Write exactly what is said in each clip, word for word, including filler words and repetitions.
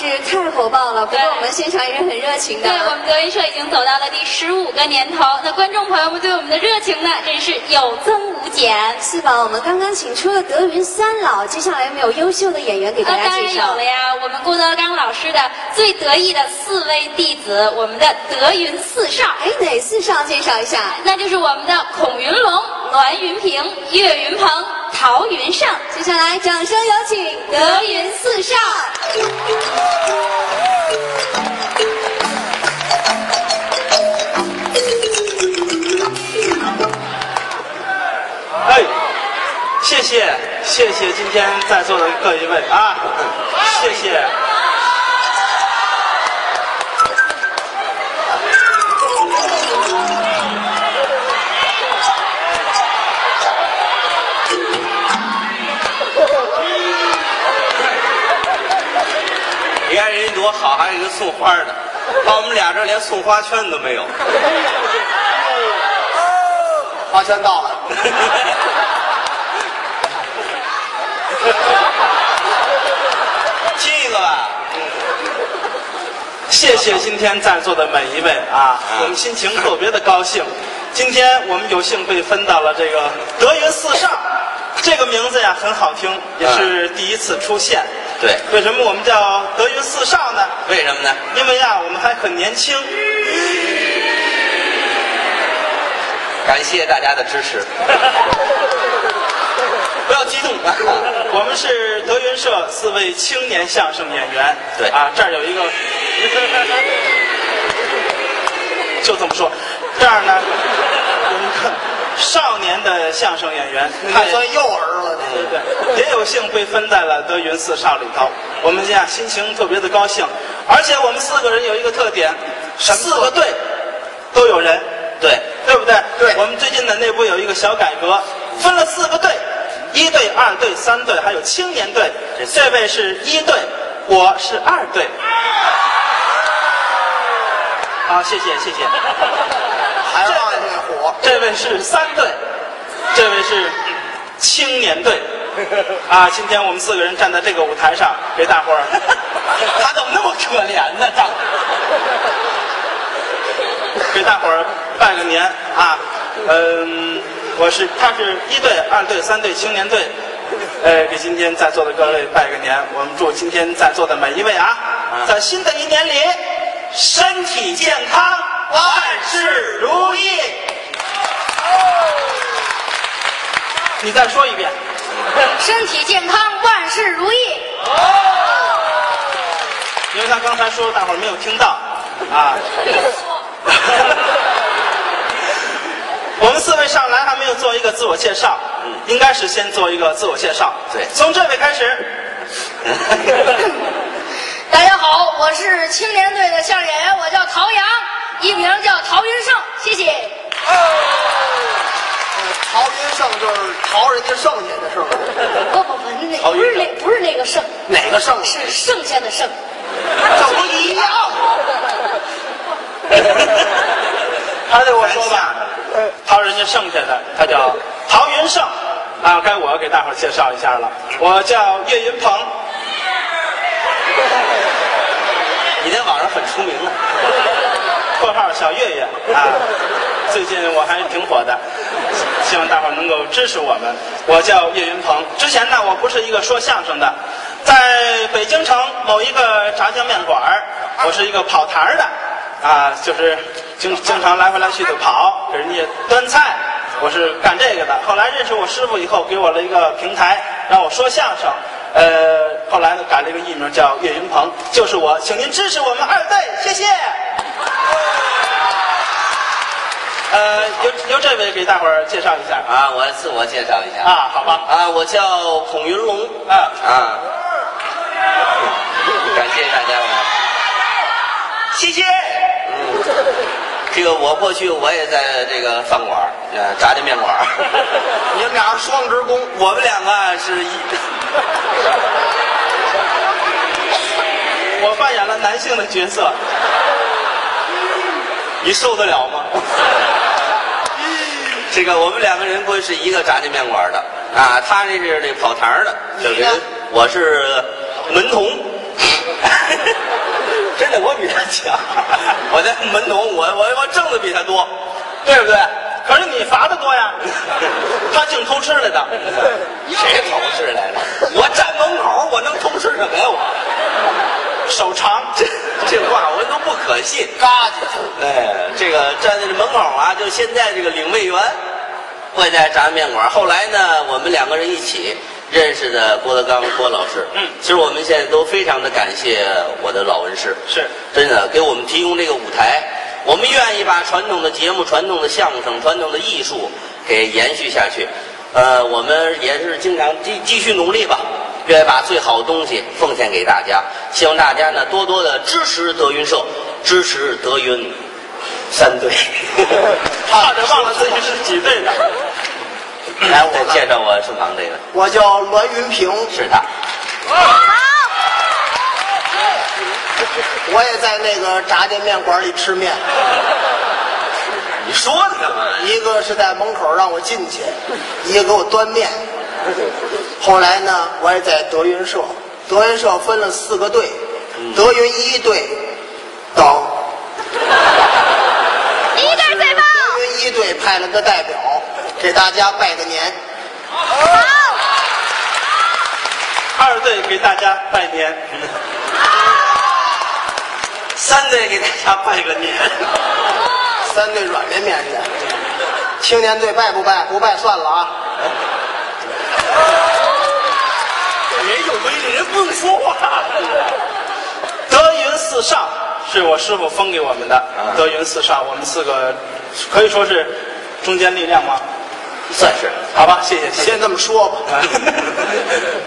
是太火爆了，不过我们现场也是很热情的。对，我们德云社已经走到了第十五个年头，那观众朋友们对我们的热情呢，真是有增无减。是吧？我们刚刚请出了德云三老，接下来有没有优秀的演员给大家介绍？当然有了呀，我们郭德纲老师的最得意的四位弟子，我们的德云四少。哎，哪四少？介绍一下。那就是我们的孔云龙、栾云平、岳云鹏、陶云胜。接下来，掌声有请德云四少。 哎，谢谢谢谢今天在座的各一位啊，谢谢。你看人家多好，还有一个送花的，把我们俩这连送花圈都没有。 花圈到了，亲一个吧。谢谢今天在座的每一位啊，我们心情特别的高兴。今天我们有幸被分到了这个德云四少，这个名字呀很好听，也是第一次出现。对，为什么我们叫德云四少呢？为什么呢？因为呀，我们还很年轻。 感谢大家的支持，不要激动啊！我们是德云社四位青年相声演员。对啊，这儿有一个，就这么说。这儿呢，有一个少年的相声演员，还算幼儿了。对对对，也有幸被分在了德云四少里头。我们呀，心情特别的高兴，而且我们四个人有一个特点，四个队都有人。 对，对不对？对，我们最近的内部有一个小改革，分了四个队，一队、二队、三队，还有青年队。这位是一队，我是二队。好，谢谢谢谢。还忘了这个火。这位是三队，这位是青年队。啊，今天我们四个人站在这个舞台上，给大伙儿，他怎么那么可怜呢？长得。 给大伙儿拜个年啊！嗯，我是他是一队、二队、三队青年队，呃，给今天在座的各位拜个年。我们祝今天在座的每一位啊，啊在新的一年里身体健康，万事如意。你再说一遍，身体健康，万事如意。因为他刚才说，大伙儿没有听到啊。 我们四位上来还没有做一个自我介绍，嗯，应该是先做一个自我介绍。对，从这位开始。大家好，我是青年队的相声演员，我叫陶阳，艺名叫陶云胜，谢谢。哦呃、陶云胜就是陶人家剩下的是吗？不不不，那不是那不是那个剩，哪个剩？是剩下的剩，怎么一样？他对我说吧，陶人家剩下的，他叫陶云胜啊，该我给大伙介绍一下了。我叫岳云鹏，你在网上很出名了，括号小岳岳啊，最近我还挺火的，希望大伙能够支持我们。我叫岳云鹏，之前呢，我不是一个说相声的，在北京城某一个炸酱面馆我是一个跑堂的。 啊，就是经经常来回来去的跑，给人家端菜，我是干这个的。后来认识我师傅以后，给我了一个平台，让我说相声。呃，后来呢改了一个艺名叫岳云鹏，就是我，请您支持我们二队，谢谢。呃，由由这位给大伙儿介绍一下啊，我自我介绍一下啊，好吧啊，我叫孔云龙啊啊，感谢大家，谢谢。 这个我过去我也在这个饭馆呃，炸酱面馆你们俩是双职工，我们两个是一。我扮演了男性的角色，你受得了吗？这个我们两个人过去是一个炸酱面馆的啊，他这是这跑堂的，小林，我是门童。费我比他强，我这门童，我我我挣的比他多，对不对？可是你罚的多呀，他净偷吃来的，谁偷吃来了？我站门口，我能偷吃什么呀？我手长，这这话我都不可信，嘎叽，哎，这个站在这门口啊，就现在这个领位员会在炸酱面馆，后来呢，我们两个人一起。认识的郭德纲郭老师，嗯，其实我们现在都非常的感谢我的老文师，是真的给我们提供这个舞台，我们愿意把传统的节目、传统的相声、传统的艺术给延续下去，呃，我们也是经常继继续努力吧，愿意把最好的东西奉献给大家，希望大家呢多多的支持德云社，支持德云三队，差点忘了自己是几队的。来，我介绍我身旁这个，我叫栾云平，是他。好，我也在那个炸酱面馆里吃面。你说的干嘛？一个是在门口让我进去，一个给我端面。后来呢，我也在德云社，德云社分了四个队，嗯、德云一队等。你一点最棒。德云一队派了个代表。给大家拜个年，好。二队给大家拜年，三队给大家拜个年。三队软绵绵的，青年队拜不拜？不拜算了啊。人有威力，人不能说话。德云四少是我师傅封给我们的，啊、德云四少，我们四个可以说是中间力量吗？算是，好吧，谢谢。先这么说吧。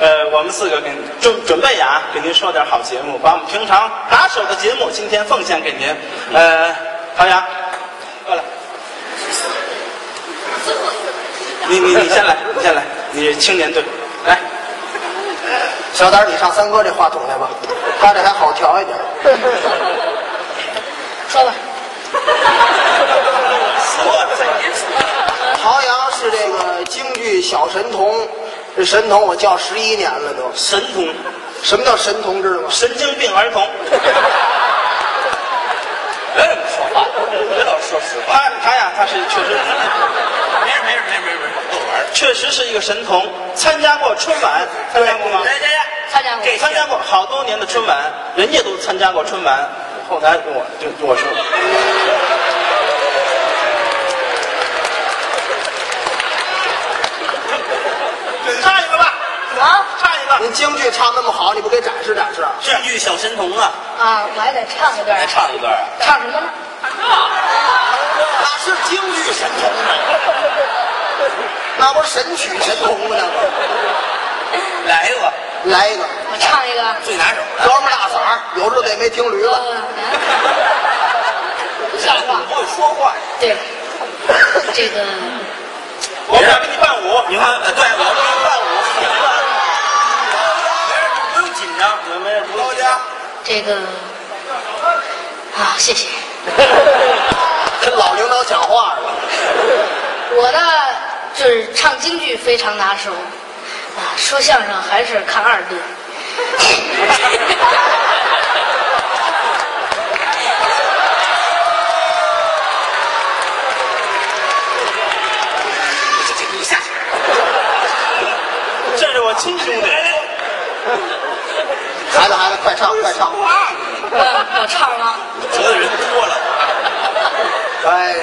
呃，我们四个给准准备啊，给您说点好节目，把我们平常拿手的节目今天奉献给您。呃，陶阳，过来。你你你先来，你先来，你青年队来。小胆，你上三哥这话筒来吧，他这还好调一点。上来。陶阳是这个京剧小神童，这神童我叫十一年了都。神童，什么叫神童知道吗？神经病儿童。别这么说话，别老说实话。他他呀，他是确实，没事没事没事没事，逗玩。确实是一个神童，参加过春晚，参加过吗？来来来，参加过，参加过好多年的春晚，人家都参加过春晚。后台我就我说。唱一个吧，啊，唱一个。您京剧唱那么好，你不给展示展示？京剧小神童啊！啊，我还得唱一段。还唱一段啊？唱什么呢？那是京剧神童吗？那不是神曲神童吗？那不？来一个，来一个。我唱一个。最拿手的。哥们大嗓儿，有日子也没听驴了。不像话，不会说话。对，这个。我们俩给你伴舞，你看，对，我们俩伴舞。没事，不用紧张，没事，不用紧张。这个，啊，谢谢。跟老领导讲话了。我呢，就是唱京剧非常拿手，啊，说相声还是看二队。我亲兄弟，孩子孩子，快唱快唱！我唱了，得罪人多了。哎，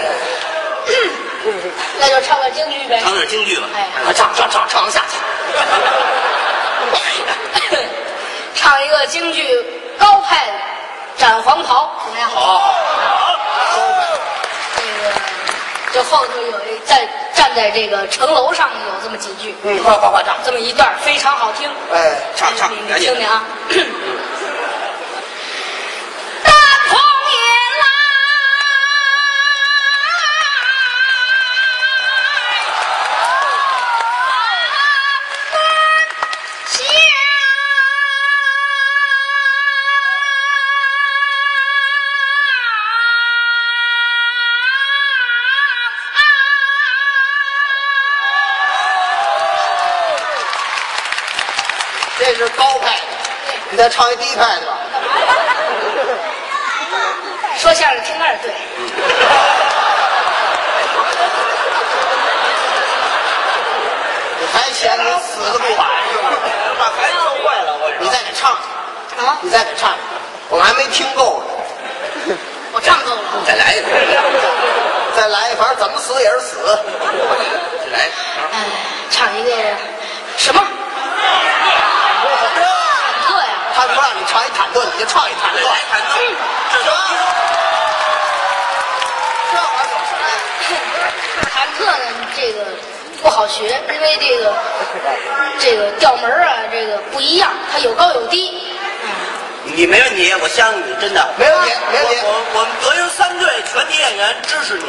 那就唱个京剧呗。唱点京剧吧。哎，快唱唱唱唱下去。唱一个京剧《高派斩黄袍》，怎么样？好。这后头有一站站在这个城楼上有这么几句，嗯，快快快唱，这么一段非常好听，哎，唱唱，你听听啊。这是高派的，你再唱一低派的吧。嘴。你还嫌你死的不晚？把孩子教坏了，我你再给唱啊！你再给唱，我还没听够呢。我唱够了，再来一个，再来一个，反正怎么死也是死。来，哎，唱一个什么？ 他不让你唱一忐忑，你就唱一忐忑。忐忑，这什么？这玩意儿忐忑呢，这个不好学，因为这个这个调门啊，这个不一样，它有高有低。你没问题，我相信你，真的没问题，没问题。我我们德云三队全体演员支持你，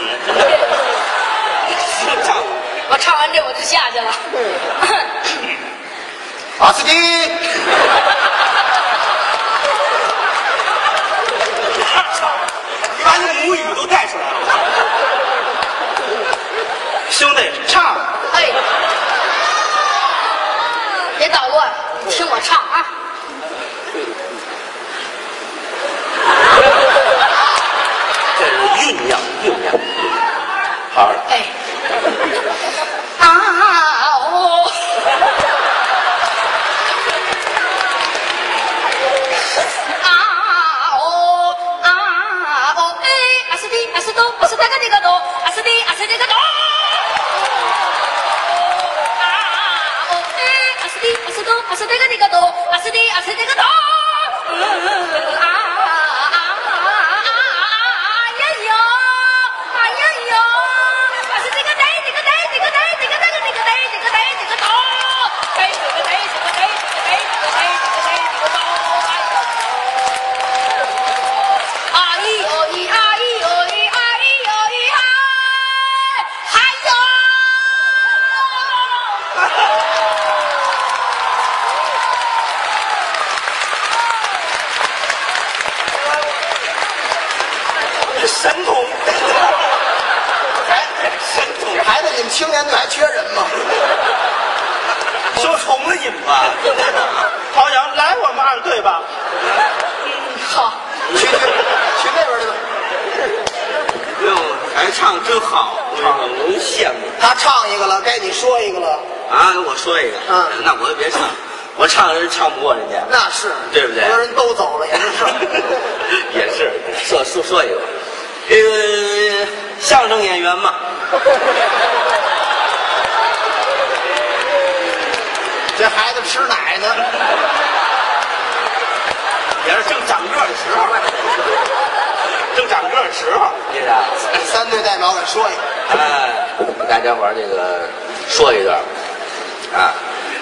真的。我唱完这我就下去了。阿斯基。 把你母语都带出来了，兄弟，唱！哎，别捣乱，听我唱啊！这是酝酿，酝酿。好。哎。啊哦！啊！ 阿斯达嘎迪嘎多，阿斯迪阿斯迪嘎多，啊哦哎，阿斯迪阿斯多阿斯达嘎迪嘎多，阿斯迪阿斯迪嘎多，啊啊啊啊呀哟，啊呀哟，阿斯迪嘎呆迪嘎呆迪嘎呆迪嘎呆迪嘎呆迪嘎呆迪嘎多，呆迪嘎呆迪嘎呆迪嘎呆迪嘎呆迪嘎呆迪嘎多，啊咿哦咿啊。 神童，神童，孩子，你们青年队还缺人吗？说宠了你们吧。陶阳，来我们二队吧。好，去去去那边去吧。哟，还唱真好，我真羡慕。他唱一个了，该你说一个了。啊，我说一个。嗯，那我就别唱。 我唱人唱不过人家，那是对不对？很多人都走了也是，也是说说说一个，这个相声演员嘛，这孩子吃奶呢，也是正长个的时候，正长个的时候，这是三队代表给说一个，哎，给大家伙这个说一段，啊。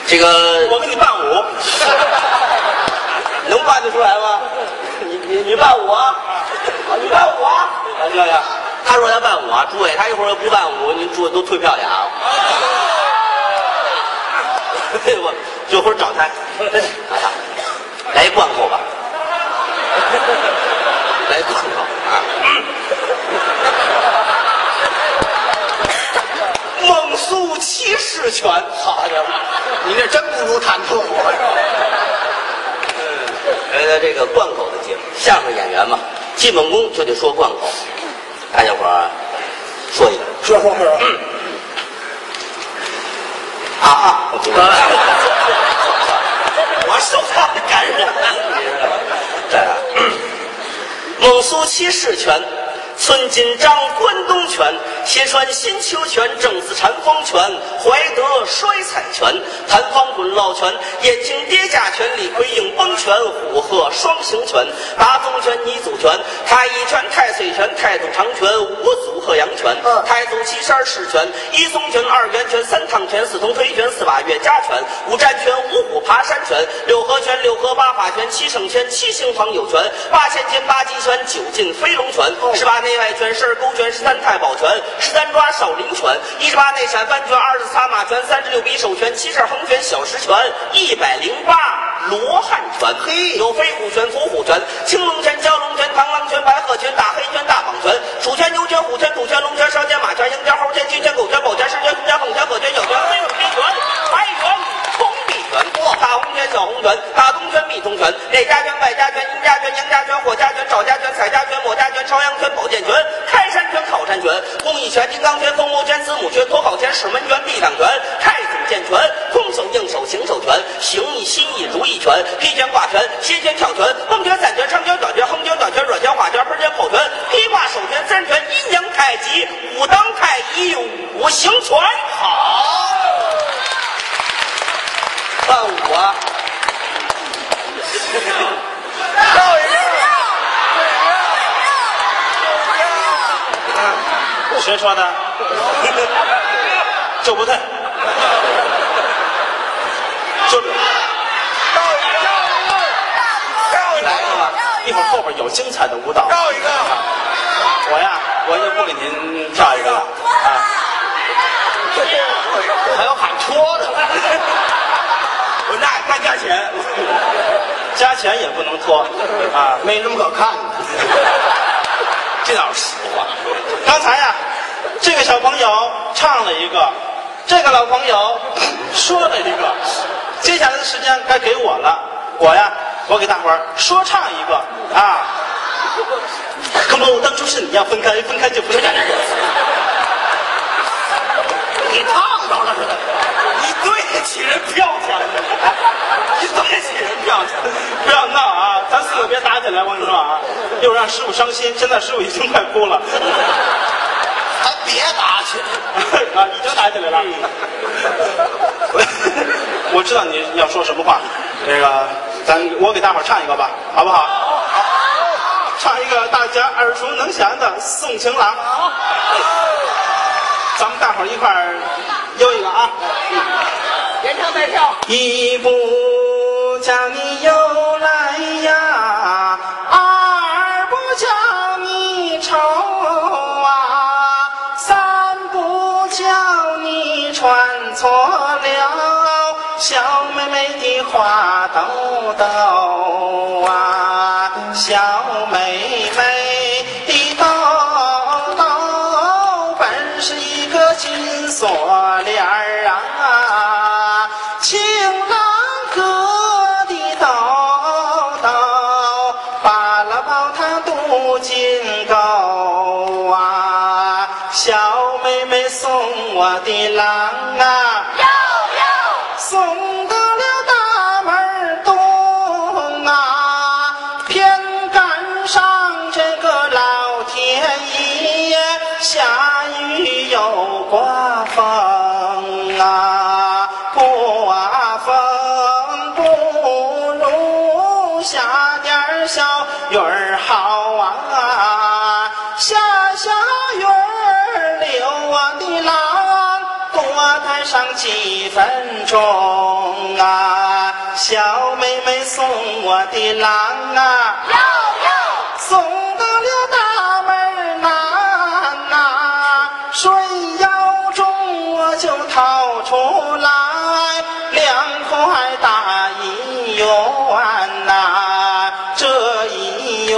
这个我给你伴舞，能伴得出来吗？你你你伴舞啊！你伴舞啊！啊，这样，他说他伴舞啊，诸位，他一会儿不伴舞，您诸位都退票去啊！对不？这会儿找他，找他，来一罐口吧，来一罐口啊！猛速七式拳，好家伙！ 你这真不如忐忑我。呃，这个贯口的节目，相声演员嘛，基本功就得说贯口。大家伙儿说一个，说说说。嗯。啊啊！我受他的感染。对啊。猛苏七式拳，寸金章关东拳。 斜穿新秋拳，正似禅风拳，怀德摔彩拳，谭方滚落拳，燕青跌架拳，李逵硬崩拳，虎鹤双形拳，八宗拳，泥祖拳，太乙拳，太岁拳，太祖长拳，五祖鹤阳拳，太祖七十二式拳，一松拳，二元拳，三趟拳，四通推拳，四把岳家拳，五战拳，五虎爬山拳，六合拳，六合八法拳，七圣拳，七星黄九拳，八千拳，八极拳，九进飞龙拳，十八内外拳，十二勾拳，十三太保拳。 十三抓少林拳，一十八内闪翻拳，二十擦马拳，三十六匕首拳，七十二横拳，小石拳，一百零八罗汉拳，嘿，有飞虎拳、伏虎拳、青龙拳、蛟龙拳、螳螂拳、白鹤拳、大黑拳、大蟒拳、鼠拳、牛拳、虎拳、土拳、龙拳、蛇拳、马拳、鹰拳、猴拳、鸡拳、狗拳、狗拳、狮拳、熊拳、猛拳、火拳、小拳、黑虎拳、白拳、铜臂拳、大红拳、小红拳、大东拳、密通拳、内家拳、外家拳、阴家拳、杨家拳、火家拳、赵家拳、彩家拳、抹家拳、朝阳拳、保健拳。谁说的？就不对，就一会儿一会儿后边有精彩的舞蹈。跳一个，我呀，我就不给您跳一个了啊！还有喊戳的，我那那加钱，加钱也不能拖啊，没那么可看的。这倒是实话。刚才呀、啊，这个小朋友唱了一个，这个老朋友说了一个，接下来的时间该给我了。我呀，我给大伙儿说唱一个啊。可我当初是你要分开，分开就不是感觉。你烫着了似的，你对得起人票钱，你对得起人票钱，不要闹啊！咱四个别打起来，我跟你说啊，又让师傅伤心。现在师傅已经快哭了，还别打起来啊！已经打起来了。我知道你要说什么话，那个，咱我给大伙唱一个吧，好不好？唱一个大家耳熟能详的《送情郎》，咱们大伙一块儿悠一个啊！原唱带跳，一步将你悠来。错了，小妹妹的花兜兜啊，小妹妹的兜兜本是一个金锁链儿啊，情郎哥的兜兜扒了包他镀金钩啊，小妹妹送我的郎啊。几分钟啊，小妹妹送我的郎啊，送到了大门南啊，水腰中我就逃出来，两口还打一元啊，这一元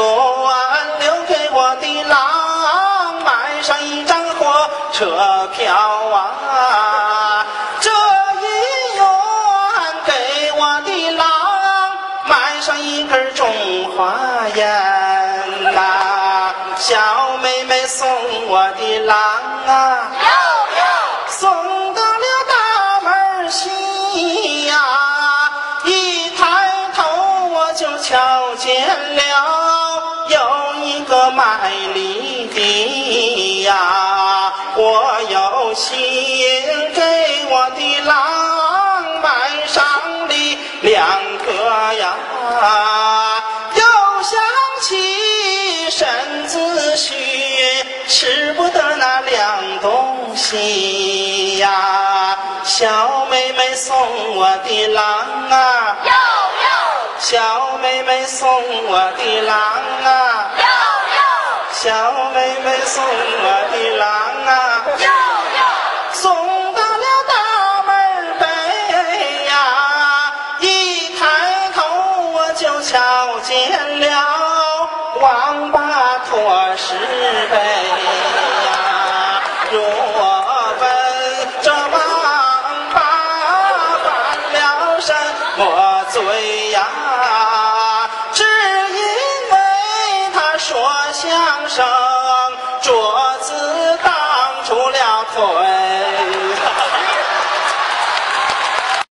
留给我的郎，买上一张火车票啊。花烟啊，小妹妹送我的郎啊，送到了大门西呀、啊，一抬头我就瞧见了有一个卖梨的呀、啊，我有心给我的郎买上梨两颗呀、啊。使不得那两东西呀，小妹妹送我的郎啊，小妹妹送我的郎啊，小妹妹送我的郎啊，送到了大门北呀，一抬头我就瞧见了王八驮石碑。说相声，说。